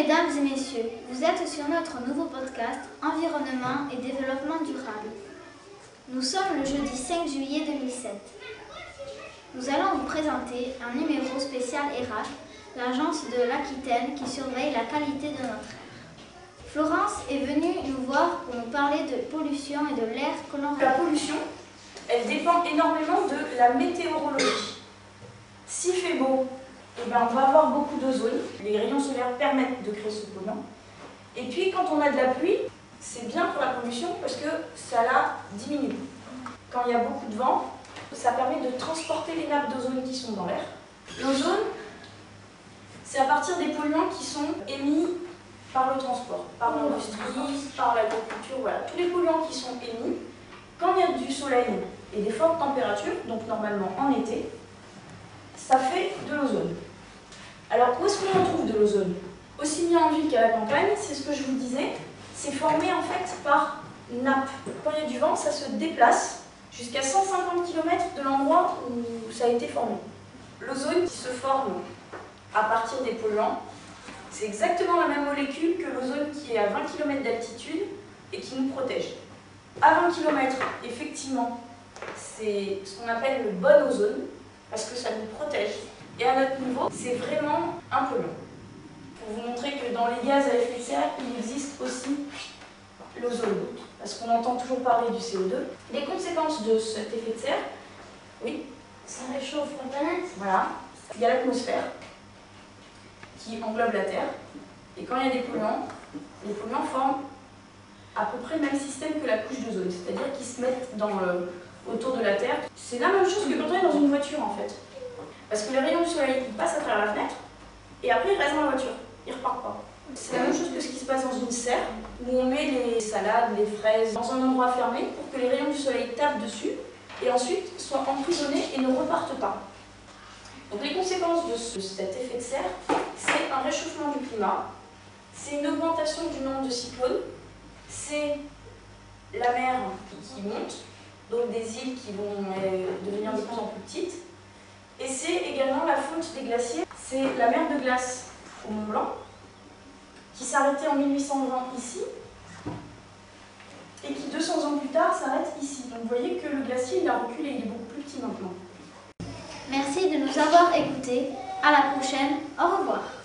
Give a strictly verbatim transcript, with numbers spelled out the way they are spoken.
mesdames et messieurs, vous êtes sur notre nouveau podcast Environnement et développement durable. Nous sommes le jeudi cinq juillet deux mille sept. Nous allons vous présenter un numéro spécial E R A F, l'agence de l'Aquitaine qui surveille la qualité de notre air. Florence est venue nous voir pour nous parler de pollution et de l'air que l'on respire. La pollution, elle dépend énormément de la météorologie. S'il fait beau, eh ben on va avoir beaucoup d'ozone. Les rayons solaires permettent de créer ce polluant. Et puis quand on a de la pluie, c'est bien pour la pollution parce que ça la diminue. Quand il y a beaucoup de vent, ça permet de transporter les nappes d'ozone qui sont dans l'air. L'ozone, c'est à partir des polluants qui sont émis par le transport, par l'industrie, par l'agriculture, voilà. Tous les polluants qui sont émis, quand il y a du soleil et des fortes températures, donc normalement en été, ça fait de l'ozone. Alors où est-ce qu'on en trouve de l'ozone? Aussi bien en ville qu'à la campagne, c'est ce que je vous disais, c'est formé en fait par nappe. Quand il y a du vent, ça se déplace jusqu'à cent cinquante kilomètres de l'endroit où ça a été formé. L'ozone qui se forme à partir des polluants, c'est exactement la même molécule que l'ozone qui est à vingt kilomètres d'altitude et qui nous protège. À vingt kilomètres, effectivement, c'est ce qu'on appelle le bon ozone, parce que ça nous protège. Et à notre niveau, c'est vraiment un polluant. Pour vous montrer que dans les gaz à effet de serre, il existe aussi l'ozone, parce qu'on entend toujours parler du C O deux. Les conséquences de cet effet de serre, oui. Ça réchauffe la planète. Voilà. Il y a l'atmosphère qui englobe la Terre. Et quand il y a des polluants, les polluants forment à peu près le même système que la couche d'ozone, c'est-à-dire qu'ils se mettent dans le... autour de la Terre. C'est la même chose que quand on est dans une voiture en fait. Parce que les rayons du soleil ils passent à travers la fenêtre et après ils restent dans la voiture, ils repartent pas. C'est la même chose que ce qui se passe dans une serre où on met les salades, les fraises dans un endroit fermé pour que les rayons du soleil tapent dessus et ensuite soient emprisonnés et ne repartent pas. Donc les conséquences de, ce, de cet effet de serre, c'est un réchauffement du climat, c'est une augmentation du nombre de cyclones, c'est la mer qui monte, donc des îles qui vont devenir de plus en plus petites. Et c'est également la fonte des glaciers. C'est la mer de glace au Mont Blanc, qui s'arrêtait en mille huit cent vingt ici, et qui deux cents ans plus tard s'arrête ici. Donc vous voyez que le glacier il a reculé, il est beaucoup plus petit maintenant. Merci de nous avoir écoutés. À la prochaine, au revoir.